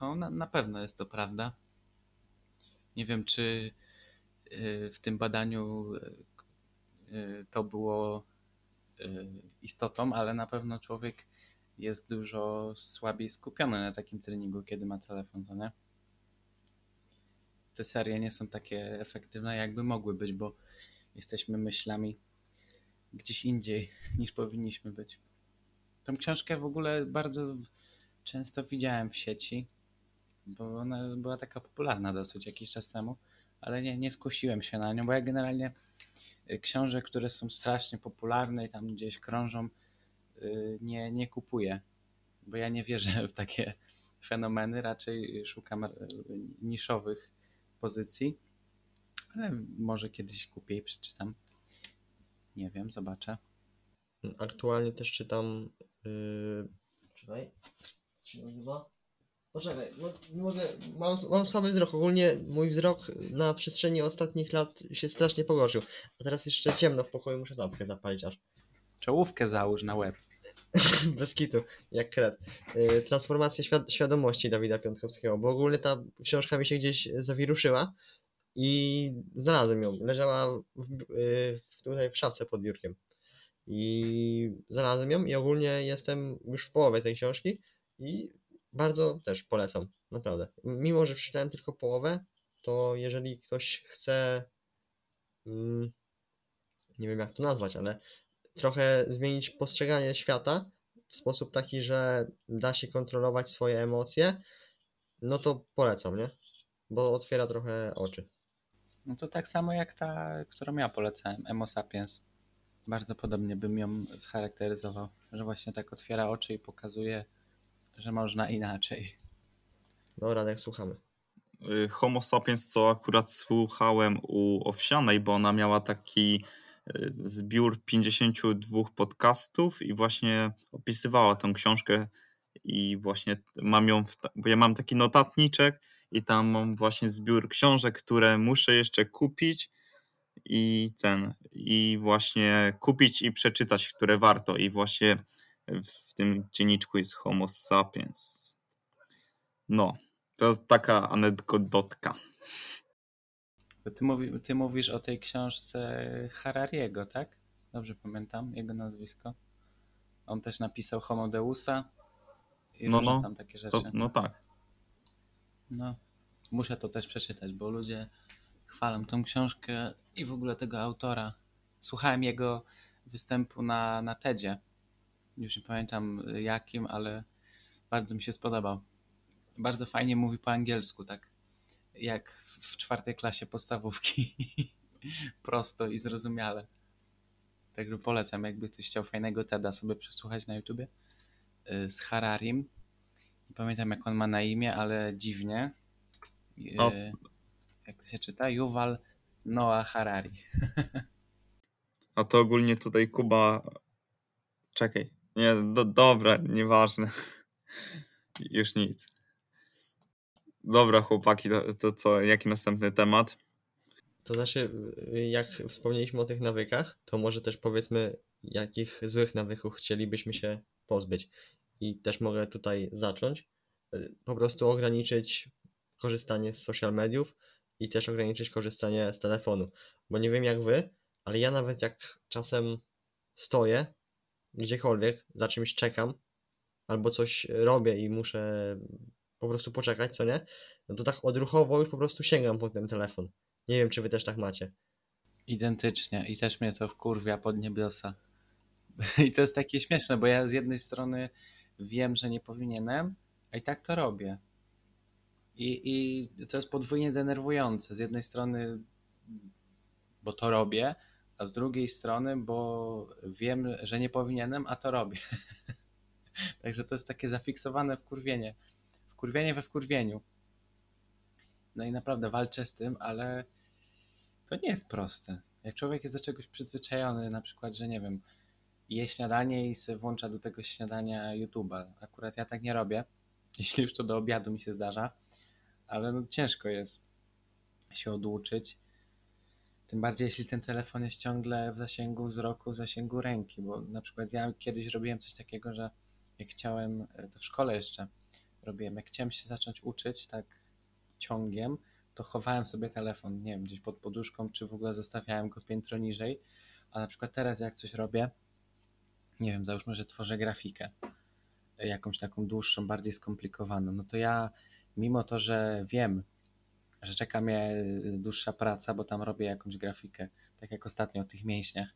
No na, na pewno jest to prawda. Nie wiem, czy y, w tym badaniu y, to było y, istotą, ale na pewno człowiek jest dużo słabiej skupiony na takim treningu, kiedy ma telefon, to nie? Te serie nie są takie efektywne, jakby mogły być, bo jesteśmy myślami gdzieś indziej niż powinniśmy być. Tą książkę w ogóle bardzo często widziałem w sieci, bo ona była taka popularna dosyć jakiś czas temu, ale nie, nie skusiłem się na nią, bo ja generalnie książek, które są strasznie popularne i tam gdzieś krążą, nie, nie kupuję, bo ja nie wierzę w takie fenomeny, raczej szukam niszowych pozycji, ale może kiedyś kupię i przeczytam. Nie wiem, zobaczę. Aktualnie też czytam... Yy... Czekaj, jak się nazywa? Poczekaj, no, mogę... mam, mam słaby wzrok. Ogólnie mój wzrok na przestrzeni ostatnich lat się strasznie pogorszył. A teraz jeszcze ciemno w pokoju, muszę lampkę zapalić aż. Czołówkę załóż na łeb. Bez kitu, jak kret. Yy, Transformacja świad- świadomości Dawida Piątkowskiego, bo ogólnie ta książka mi się gdzieś zawiruszyła i znalazłem ją. Leżała w, yy, tutaj w szafce pod biurkiem. I znalazłem ją i ogólnie jestem już w połowie tej książki i bardzo też polecam, naprawdę. Mimo że przeczytałem tylko połowę, to jeżeli ktoś chce, mm, nie wiem jak to nazwać, ale trochę zmienić postrzeganie świata w sposób taki, że da się kontrolować swoje emocje, no to polecam, nie? Bo otwiera trochę oczy. No to tak samo jak ta, którą ja polecałem, Homo Sapiens. Bardzo podobnie bym ją scharakteryzował, że właśnie tak otwiera oczy i pokazuje, że można inaczej. No Radek, słuchamy. Homo Sapiens, co akurat słuchałem u Owsianej, bo ona miała taki zbiór pięćdziesiąt dwa podcastów i właśnie opisywała tą książkę i właśnie mam ją, w ta- bo ja mam taki notatniczek i tam mam właśnie zbiór książek, które muszę jeszcze kupić i ten, i właśnie kupić i przeczytać, które warto i właśnie w tym dzienniczku jest Homo Sapiens. No, to taka anegdotka. To ty, mówi, ty mówisz o tej książce Harariego, tak? Dobrze pamiętam jego nazwisko. On też napisał Homo Deusa i no, no, tam takie rzeczy. To, no tak. No, muszę to też przeczytać, bo ludzie chwalą tą książkę i w ogóle tego autora. Słuchałem jego występu na, na TEDzie. Już nie pamiętam jakim, ale bardzo mi się spodobał. Bardzo fajnie mówi po angielsku, tak jak w czwartej klasie podstawówki. Prosto i zrozumiale. Także polecam, jakby ktoś chciał fajnego TEDa sobie przesłuchać na YouTubie z Hararim. Nie pamiętam jak on ma na imię, ale dziwnie. O. Jak to się czyta? Yuval Noah Harari. A to ogólnie tutaj Kuba... Czekaj. Nie, do, dobra, nieważne. Już nic. Dobra chłopaki, to, to co, jaki następny temat? To znaczy, jak wspomnieliśmy o tych nawykach, to może też powiedzmy, jakich złych nawyków chcielibyśmy się pozbyć. I też mogę tutaj zacząć. Po prostu ograniczyć korzystanie z social mediów i też ograniczyć korzystanie z telefonu. Bo nie wiem jak wy, ale ja nawet jak czasem stoję gdziekolwiek, za czymś czekam, albo coś robię i muszę po prostu poczekać, co nie? No to tak odruchowo już po prostu sięgam po ten telefon. Nie wiem, czy wy też tak macie. Identycznie i też mnie to wkurwia pod niebiosa. I to jest takie śmieszne, bo ja z jednej strony wiem, że nie powinienem, a i tak to robię. I, i to jest podwójnie denerwujące. Z jednej strony, bo to robię, a z drugiej strony, bo wiem, że nie powinienem, a to robię. Także to jest takie zafiksowane wkurwienie. Wkurwienie we wkurwieniu. No i naprawdę walczę z tym, ale to nie jest proste. Jak człowiek jest do czegoś przyzwyczajony, na przykład, że nie wiem, je śniadanie i sobie włącza do tego śniadania YouTube'a. Akurat ja tak nie robię, jeśli już to do obiadu mi się zdarza, ale no ciężko jest się oduczyć. Tym bardziej, jeśli ten telefon jest ciągle w zasięgu wzroku, w zasięgu ręki, bo na przykład ja kiedyś robiłem coś takiego, że jak chciałem, to w szkole jeszcze robiłem, jak chciałem się zacząć uczyć tak ciągiem, to chowałem sobie telefon, nie wiem, gdzieś pod poduszką, czy w ogóle zostawiałem go piętro niżej, a na przykład teraz jak coś robię, nie wiem, załóżmy, że tworzę grafikę, jakąś taką dłuższą, bardziej skomplikowaną, no to ja mimo to, że wiem, że czeka mnie dłuższa praca, bo tam robię jakąś grafikę, tak jak ostatnio o tych mięśniach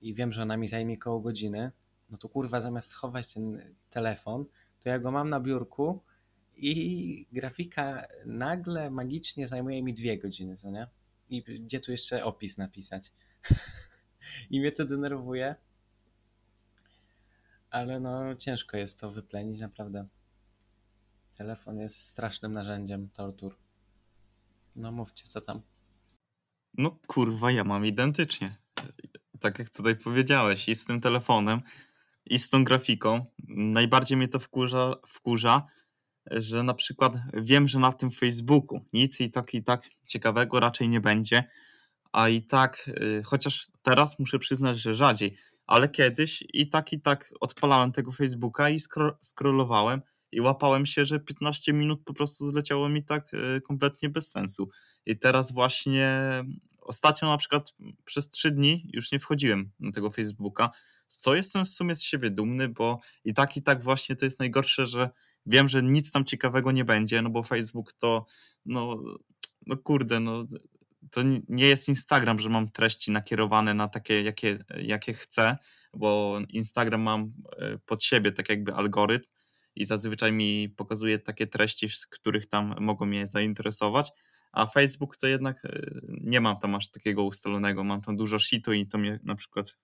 i wiem, że ona mi zajmie koło godziny, no to kurwa zamiast schować ten telefon, to ja go mam na biurku i grafika nagle magicznie zajmuje mi dwie godziny, co nie? I gdzie tu jeszcze opis napisać? I mnie to denerwuje. Ale no ciężko jest to wyplenić, naprawdę. Telefon jest strasznym narzędziem tortur. No mówcie, co tam? No kurwa, ja mam identycznie. Tak jak tutaj powiedziałeś, i z tym telefonem, i z tą grafiką. Najbardziej mnie to wkurza, wkurza, że na przykład wiem, że na tym Facebooku nic i tak, i tak ciekawego raczej nie będzie. A i tak, yy, chociaż teraz muszę przyznać, że rzadziej, ale kiedyś i tak, i tak odpalałem tego Facebooka i skro- scrollowałem i łapałem się, że piętnaście minut po prostu zleciało mi tak yy, kompletnie bez sensu. I teraz właśnie ostatnio na przykład przez trzy dni już nie wchodziłem na tego Facebooka, z co jestem w sumie z siebie dumny, bo i tak, i tak właśnie to jest najgorsze, że wiem, że nic tam ciekawego nie będzie, no bo Facebook to, no, no kurde, no to nie jest Instagram, że mam treści nakierowane na takie, jakie, jakie chcę, bo Instagram mam pod siebie tak jakby algorytm i zazwyczaj mi pokazuje takie treści, z których tam mogą mnie zainteresować, a Facebook to jednak nie mam tam aż takiego ustalonego, mam tam dużo shitu i to mnie na przykład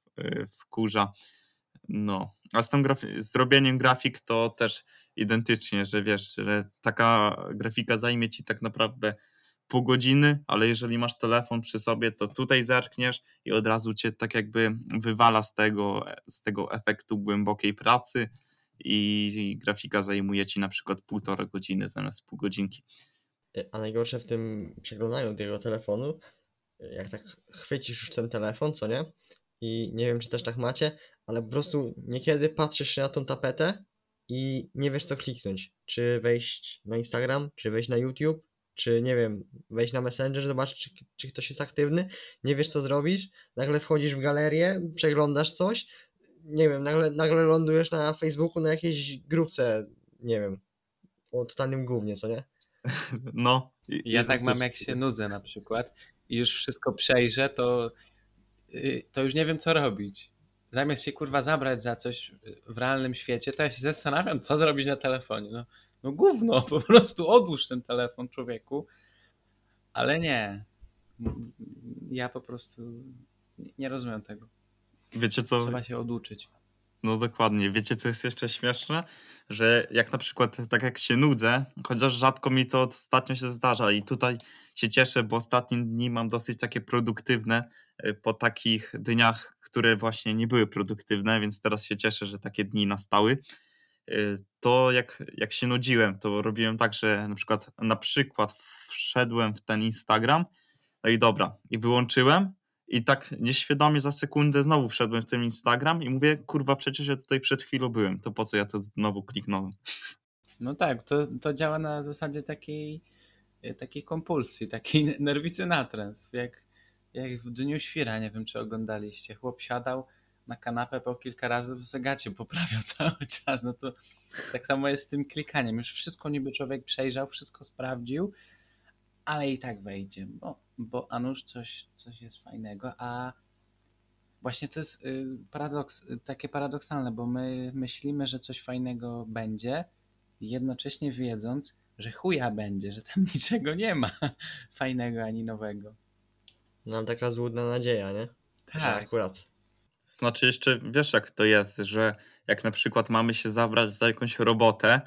wkurza. No, a z tym graf- z robieniem grafik to też identycznie, że wiesz, że taka grafika zajmie ci tak naprawdę pół godziny, ale jeżeli masz telefon przy sobie, to tutaj zerkniesz i od razu cię tak jakby wywala z tego, z tego efektu głębokiej pracy i, i grafika zajmuje ci na przykład półtora godziny zamiast pół godzinki. A najgorsze w tym przeglądaniu tego telefonu, jak tak chwycisz już ten telefon, co nie? I nie wiem, czy też tak macie, ale po prostu niekiedy patrzysz na tą tapetę i nie wiesz, co kliknąć. Czy wejść na Instagram, czy wejść na YouTube, czy nie wiem, wejść na Messenger, zobaczyć, czy, czy ktoś jest aktywny, nie wiesz, co zrobisz, nagle wchodzisz w galerię, przeglądasz coś, nie wiem, nagle, nagle lądujesz na Facebooku na jakiejś grupce, nie wiem, o totalnym gównie, co nie? No. I, ja i tak mam, jak się nudzę na przykład i już wszystko przejrzę, to, to już nie wiem, co robić. Zamiast się kurwa zabrać za coś w realnym świecie, to ja się zastanawiam, co zrobić na telefonie. No, no gówno, po prostu odłóż ten telefon, człowieku. Ale nie. Ja po prostu nie rozumiem tego. Wiecie co? Trzeba się oduczyć. No dokładnie. Wiecie, co jest jeszcze śmieszne? Że jak na przykład, tak jak się nudzę, chociaż rzadko mi to ostatnio się zdarza i tutaj się cieszę, bo ostatnie dni mam dosyć takie produktywne po takich dniach, które właśnie nie były produktywne, więc teraz się cieszę, że takie dni nastały. To jak, jak się nudziłem, to robiłem tak, że na przykład, na przykład wszedłem w ten Instagram, no i dobra, i wyłączyłem, i tak nieświadomie za sekundę znowu wszedłem w ten Instagram i mówię, kurwa, przecież ja tutaj przed chwilą byłem, to po co ja to znowu kliknąłem? No tak, to, to działa na zasadzie takiej, takiej kompulsji, takiej nerwicy natręstw, jak, jak w Dniu Świra, nie wiem, czy oglądaliście, chłop siadał na kanapę po kilka razy, bo se gacie poprawiał cały czas, no to tak samo jest z tym klikaniem, już wszystko niby człowiek przejrzał, wszystko sprawdził, ale i tak wejdzie, bo, bo anusz coś, coś jest fajnego, a właśnie to jest paradoks, takie paradoksalne, bo my myślimy, że coś fajnego będzie, jednocześnie wiedząc, że chuja będzie, że tam niczego nie ma fajnego ani nowego. Mam taka złudna nadzieja, nie? Tak. Że akurat. Znaczy jeszcze wiesz, jak to jest, że jak na przykład mamy się zabrać za jakąś robotę,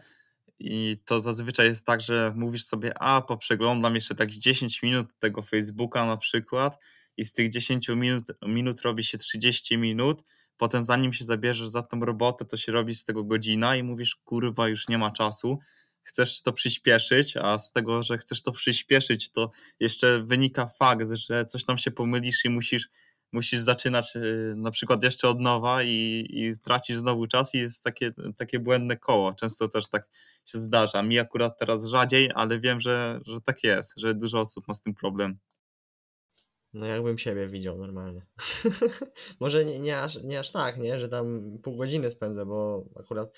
i to zazwyczaj jest tak, że mówisz sobie, a poprzeglądam jeszcze tak dziesięć minut tego Facebooka na przykład i z tych dziesięć minut, minut robi się trzydzieści minut, potem zanim się zabierzesz za tą robotę, to się robi z tego godzina i mówisz, kurwa, już nie ma czasu, chcesz to przyspieszyć, a z tego, że chcesz to przyspieszyć, to jeszcze wynika fakt, że coś tam się pomylisz i musisz Musisz zaczynać yy, na przykład jeszcze od nowa i, i tracisz znowu czas i jest takie, takie błędne koło. Często też tak się zdarza. Mi akurat teraz rzadziej, ale wiem, że, że tak jest, że dużo osób ma z tym problem. No jakbym siebie widział normalnie. Może nie, nie, aż, nie aż tak, nie, że tam pół godziny spędzę, bo akurat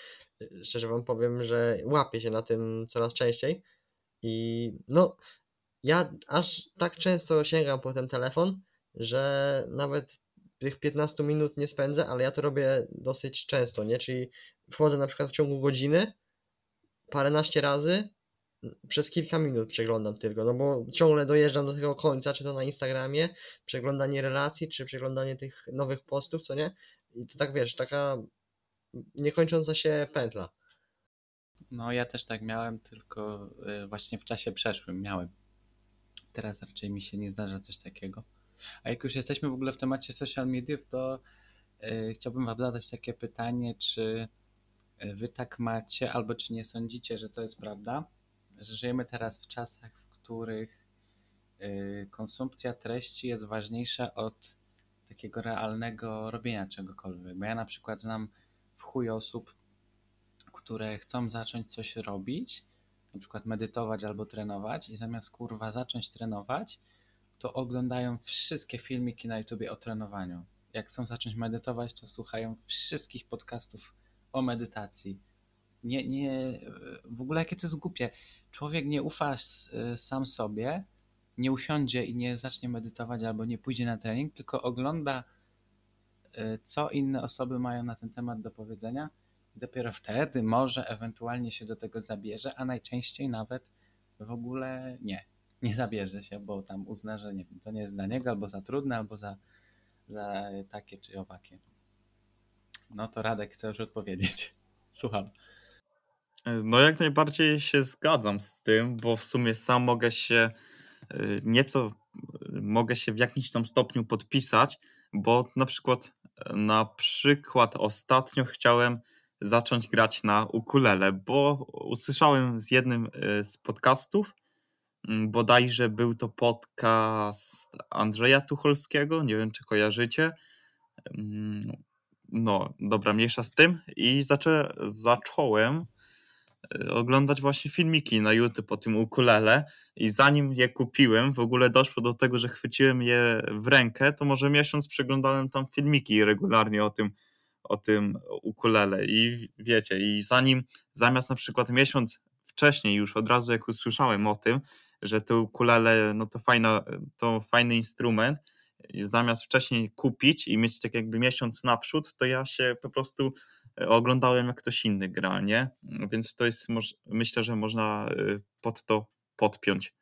szczerze wam powiem, że łapię się na tym coraz częściej i no ja aż tak często sięgam po ten telefon, że nawet tych piętnaście minut nie spędzę, ale ja to robię dosyć często, nie? Czyli wchodzę na przykład w ciągu godziny, paręnaście razy przez kilka minut przeglądam tylko, no bo ciągle dojeżdżam do tego końca, czy to na Instagramie, przeglądanie relacji, czy przeglądanie tych nowych postów, co nie? I to tak, wiesz, taka niekończąca się pętla. No ja też tak miałem, tylko właśnie w czasie przeszłym miałem. Teraz raczej mi się nie zdarza coś takiego. A jak już jesteśmy w ogóle w temacie social mediów, to yy, chciałbym wam zadać takie pytanie, czy wy tak macie, albo czy nie sądzicie, że to jest prawda, że żyjemy teraz w czasach, w których yy, konsumpcja treści jest ważniejsza od takiego realnego robienia czegokolwiek. Bo ja na przykład znam w chuj osób, które chcą zacząć coś robić, na przykład medytować albo trenować, i zamiast kurwa zacząć trenować, to oglądają wszystkie filmiki na YouTubie o trenowaniu. Jak chcą zacząć medytować, to słuchają wszystkich podcastów o medytacji. Nie, nie, w ogóle jakie to jest głupie. Człowiek nie ufa sam sobie, nie usiądzie i nie zacznie medytować albo nie pójdzie na trening, tylko ogląda, co inne osoby mają na ten temat do powiedzenia. Dopiero wtedy może ewentualnie się do tego zabierze, a najczęściej nawet w ogóle nie. Nie zabierze się, bo tam uzna, że nie wiem, to nie jest dla niego, albo za trudne, albo za, za takie czy owakie. No to Radek chce już odpowiedzieć. Słucham. No jak najbardziej się zgadzam z tym, bo w sumie sam mogę się nieco, mogę się w jakimś tam stopniu podpisać, bo na przykład, na przykład ostatnio chciałem zacząć grać na ukulele, bo usłyszałem z jednym z podcastów, bodajże był to podcast Andrzeja Tucholskiego, nie wiem, czy kojarzycie. No, dobra, mniejsza z tym. I zaczę, zacząłem oglądać właśnie filmiki na YouTube o tym ukulele i zanim je kupiłem, w ogóle doszło do tego, że chwyciłem je w rękę, to może miesiąc przeglądałem tam filmiki regularnie o tym, o tym ukulele i wiecie, i zanim, zamiast na przykład miesiąc wcześniej już od razu jak usłyszałem o tym, że to ukulele, no to, fajna, to fajny instrument, zamiast wcześniej kupić i mieć tak jakby miesiąc naprzód, to ja się po prostu oglądałem, jak ktoś inny gra, nie? Więc to jest, myślę, że można pod to podpiąć.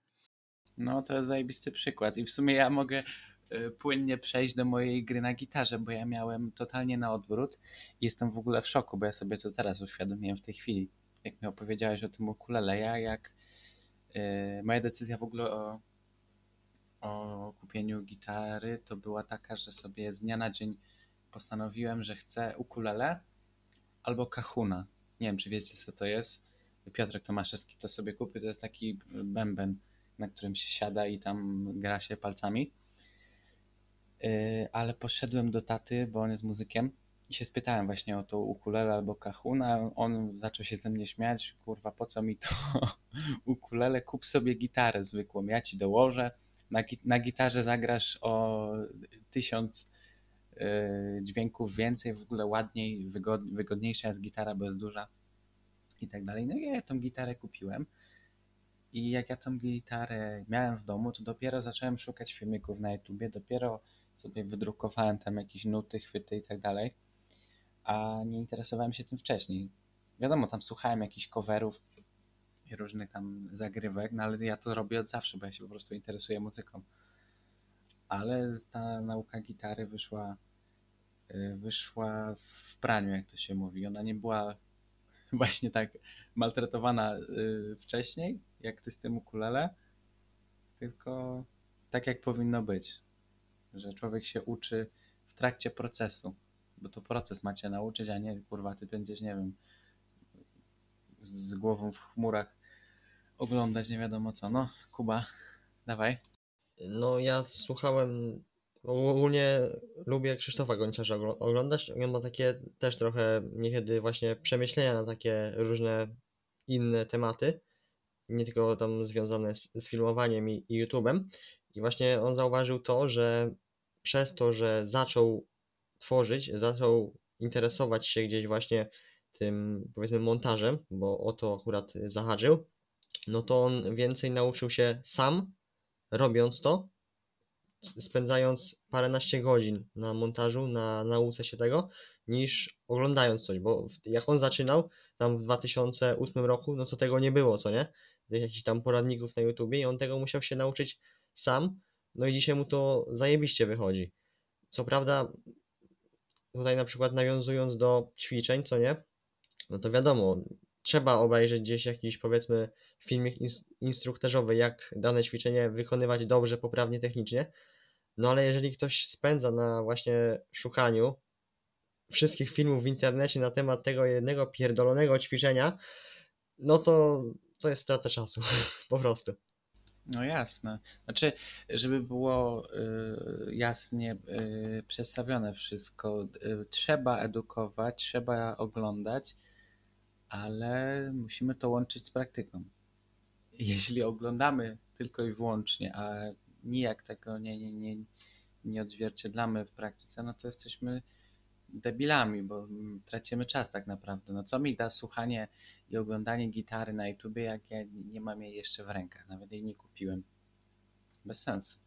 No to jest zajebisty przykład i w sumie ja mogę płynnie przejść do mojej gry na gitarze, bo ja miałem totalnie na odwrót i jestem w ogóle w szoku, bo ja sobie to teraz uświadomiłem w tej chwili. Jak mi opowiedziałeś o tym ukulele, ja jak yy, moja decyzja w ogóle o, o kupieniu gitary to była taka, że sobie z dnia na dzień postanowiłem, że chcę ukulele albo kahuna. Nie wiem, czy wiecie, co to jest. Piotrek Tomaszewski to sobie kupił, to jest taki bęben, na którym się siada i tam gra się palcami. Yy, ale poszedłem do taty, bo on jest muzykiem, i się spytałem właśnie o to ukulele albo kahuna. On zaczął się ze mnie śmiać. Kurwa, po co mi to ukulele? Kup sobie gitarę zwykłą, ja ci dołożę. Na, gi- na gitarze zagrasz o tysiąc yy, dźwięków więcej, w ogóle ładniej, wygod- wygodniejsza jest gitara, bo jest duża i tak dalej. No i ja tą gitarę kupiłem. I jak ja tą gitarę miałem w domu, to dopiero zacząłem szukać filmików na YouTubie, dopiero sobie wydrukowałem tam jakieś nuty, chwyty i tak dalej. A nie interesowałem się tym wcześniej. Wiadomo, tam słuchałem jakichś coverów i różnych tam zagrywek, no ale ja to robię od zawsze, bo ja się po prostu interesuję muzyką. Ale ta nauka gitary wyszła, wyszła w praniu, jak to się mówi. Ona nie była właśnie tak maltretowana wcześniej, jak ty z tym ukulele, tylko tak jak powinno być, że człowiek się uczy w trakcie procesu. Bo to proces macie nauczyć, a nie kurwa, ty będziesz, nie wiem, z głową w chmurach oglądać nie wiadomo co. No, Kuba, dawaj. No ja słuchałem, ogólnie lubię Krzysztofa Gonciarza oglądać. On ma takie też trochę niekiedy właśnie przemyślenia na takie różne inne tematy, nie tylko tam związane z, z filmowaniem i, i YouTube'em. I właśnie on zauważył to, że przez to, że zaczął tworzyć, zaczął interesować się gdzieś właśnie tym, powiedzmy, montażem, bo o to akurat zahaczył, no to on więcej nauczył się sam, robiąc to, spędzając paręnaście godzin na montażu, na nauce się tego, niż oglądając coś, bo jak on zaczynał tam w dwa tysiące ósmym roku, no to tego nie było, co nie? Jakichś tam poradników na YouTubie i on tego musiał się nauczyć sam, no i dzisiaj mu to zajebiście wychodzi. Co prawda tutaj na przykład nawiązując do ćwiczeń, co nie? No to wiadomo, trzeba obejrzeć gdzieś jakiś, powiedzmy, filmik instruktażowy, jak dane ćwiczenie wykonywać dobrze, poprawnie, technicznie. No ale jeżeli ktoś spędza na właśnie szukaniu wszystkich filmów w internecie na temat tego jednego pierdolonego ćwiczenia, no to to jest strata czasu, po prostu. No jasne. Znaczy, żeby było y, jasnie y, przedstawione wszystko, y, trzeba edukować, trzeba oglądać, ale musimy to łączyć z praktyką. Jeśli oglądamy tylko i wyłącznie, a nijak tego nie, nie, nie, nie odzwierciedlamy w praktyce, no to jesteśmy debilami, bo tracimy czas tak naprawdę. No co mi da słuchanie i oglądanie gitary na YouTubie, jak ja nie mam jej jeszcze w rękach, nawet jej nie kupiłem. Bez sensu.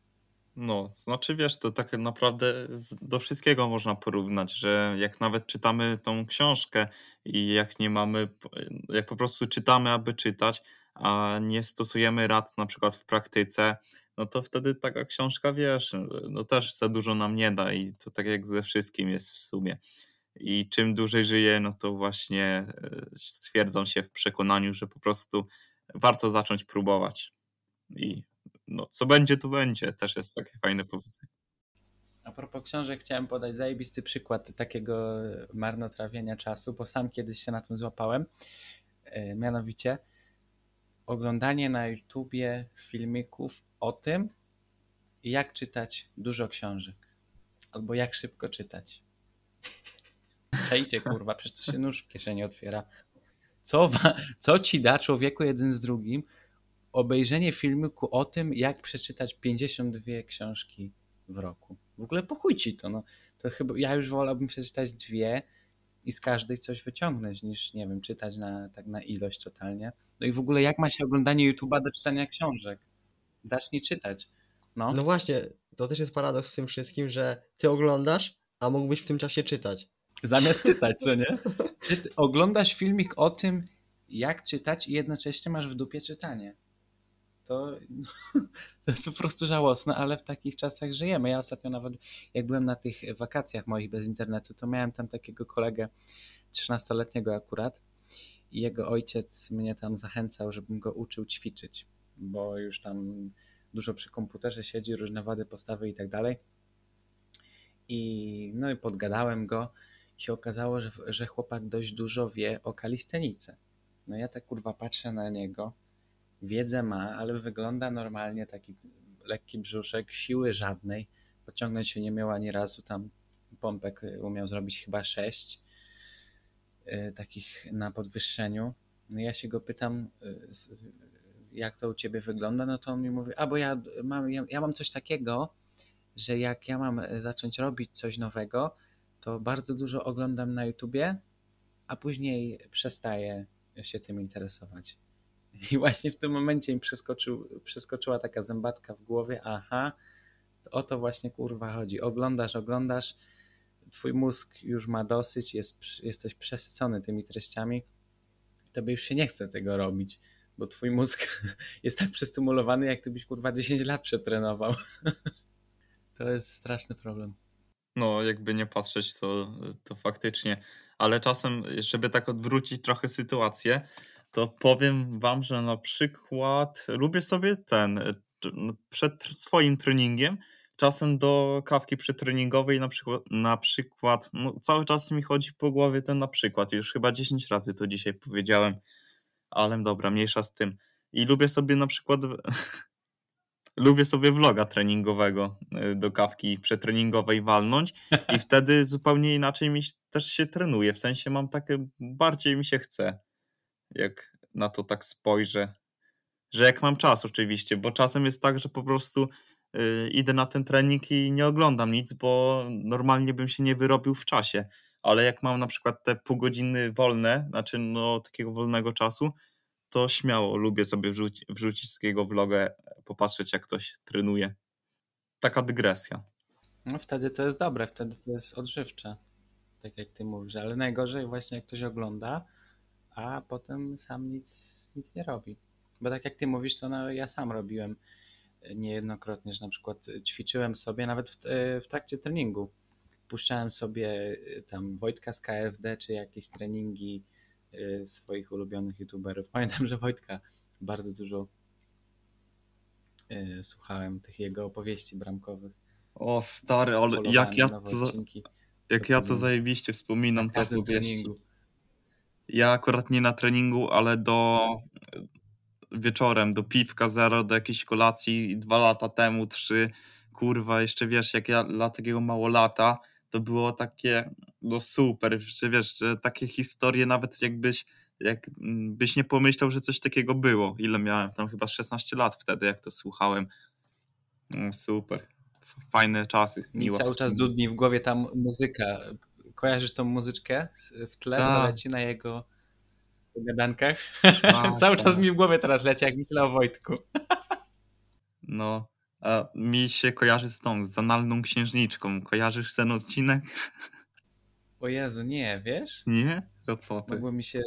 No, znaczy wiesz, to tak naprawdę do wszystkiego można porównać, że jak nawet czytamy tą książkę i jak nie mamy, jak po prostu czytamy, aby czytać, a nie stosujemy rad na przykład w praktyce, no to wtedy taka książka, wiesz, no też za dużo nam nie da i to tak jak ze wszystkim jest w sumie. I czym dłużej żyję, no to właśnie stwierdzam się w przekonaniu, że po prostu warto zacząć próbować. I no, co będzie, to będzie. Też jest takie fajne powiedzenie. A propos książek chciałem podać zajebisty przykład takiego marnotrawienia czasu, bo sam kiedyś się na tym złapałem. Mianowicie oglądanie na YouTubie filmików o tym, jak czytać dużo książek. Albo jak szybko czytać. Czajcie, kurwa, przecież to się nóż w kieszeni otwiera. Co, co ci da, człowieku, jeden z drugim obejrzenie filmiku o tym, jak przeczytać pięćdziesiąt dwie książki w roku? W ogóle po chuj ci to. No. To chyba, ja już wolałbym przeczytać dwie i z każdej coś wyciągnąć, niż, nie wiem, czytać na, tak na ilość totalnie. No i w ogóle jak ma się oglądanie YouTube'a do czytania książek? Zacznij czytać. No. no właśnie, to też jest paradoks w tym wszystkim, że ty oglądasz, a mógłbyś w tym czasie czytać. Zamiast czytać, co nie? Czy ty oglądasz filmik o tym, jak czytać i jednocześnie masz w dupie czytanie. To, no, to jest po prostu żałosne, ale w takich czasach żyjemy. Ja ostatnio nawet, jak byłem na tych wakacjach moich bez internetu, to miałem tam takiego kolegę trzynastoletniego akurat i jego ojciec mnie tam zachęcał, żebym go uczył ćwiczyć, bo już tam dużo przy komputerze siedzi, różne wady postawy i tak dalej. I no i podgadałem go i się okazało, że, że chłopak dość dużo wie o kalistenice. No ja tak kurwa patrzę na niego, wiedzę ma, ale wygląda normalnie taki lekki brzuszek, siły żadnej, podciągnąć się nie miał ani razu, tam pompek umiał zrobić chyba sześć y, takich na podwyższeniu. No ja się go pytam, y, jak to u ciebie wygląda, no to on mi mówi, a bo ja mam, ja, ja mam coś takiego, że jak ja mam zacząć robić coś nowego, to bardzo dużo oglądam na YouTubie, a później przestaję się tym interesować. I właśnie w tym momencie im przeskoczył, przeskoczyła taka zębatka w głowie, aha, to o to właśnie kurwa chodzi. Oglądasz, oglądasz, twój mózg już ma dosyć, jest, jesteś przesycony tymi treściami, tobie już się nie chce tego robić, bo twój mózg jest tak przestymulowany, jak gdybyś kurwa dziesięć lat przetrenował. To jest straszny problem. No, jakby nie patrzeć, to, to faktycznie. Ale czasem, żeby tak odwrócić trochę sytuację, to powiem wam, że na przykład lubię sobie ten, przed swoim treningiem, czasem do kawki przetreningowej na przykład, na przykład no, cały czas mi chodzi po głowie ten na przykład, już chyba dziesięć razy to dzisiaj powiedziałem, ale dobra, mniejsza z tym. I lubię sobie na przykład... Lubię sobie vloga treningowego do kawki przetreningowej walnąć i wtedy zupełnie inaczej mi też się trenuje. W sensie mam takie, bardziej mi się chce, jak na to tak spojrzę, że jak mam czas oczywiście, bo czasem jest tak, że po prostu yy, idę na ten trening i nie oglądam nic, bo normalnie bym się nie wyrobił w czasie, ale jak mam na przykład te pół godziny wolne, znaczy no takiego wolnego czasu, to śmiało lubię sobie wrzuci, wrzucić takiego vloga, popatrzeć jak ktoś trenuje. taka dygresja. No wtedy to jest dobre, wtedy to jest odżywcze, tak jak ty mówisz, ale najgorzej właśnie jak ktoś ogląda, a potem sam nic, nic nie robi. Bo tak jak ty mówisz, to no, ja sam robiłem niejednokrotnie, że na przykład ćwiczyłem sobie nawet w, w trakcie treningu. Puszczałem sobie tam Wojtka z K F D czy jakieś treningi swoich ulubionych youtuberów. Pamiętam, że Wojtka bardzo dużo słuchałem tych jego opowieści bramkowych. O stary, ale jak ja to, odcinki, jak to ja to zajebiście wspominam te opowieści. Ja akurat nie na treningu, ale do wieczorem, do piwka zero, do jakiejś kolacji dwa lata temu, trzy, kurwa, jeszcze wiesz, jak ja dla takiego małolata, to było takie, no super, jeszcze wiesz, że takie historie nawet jakbyś, jakbyś nie pomyślał, że coś takiego było. Ile miałem? Tam chyba szesnaście lat wtedy, jak to słuchałem. No, super. Fajne czasy. Miło. I cały czas dudni w głowie ta muzyka. Kojarzysz tą muzyczkę w tle, co leci na jego gadankach? A, cały czas mi w głowie teraz leci, jak myślę o Wojtku. No, a mi się kojarzy z tą, z analną księżniczką. Kojarzysz ten odcinek? O Jezu, nie, wiesz? Nie? To co ty? Mogło mi się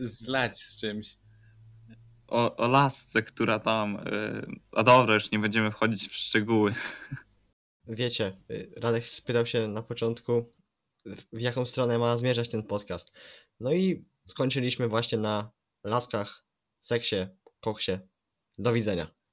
zlać z czymś. O, o lasce, która tam... Yy... A dobra, już nie będziemy wchodzić w szczegóły. Wiecie, Radek spytał się na początku, w jaką stronę ma zmierzać ten podcast. No i skończyliśmy właśnie na laskach, seksie, koksie. Do widzenia.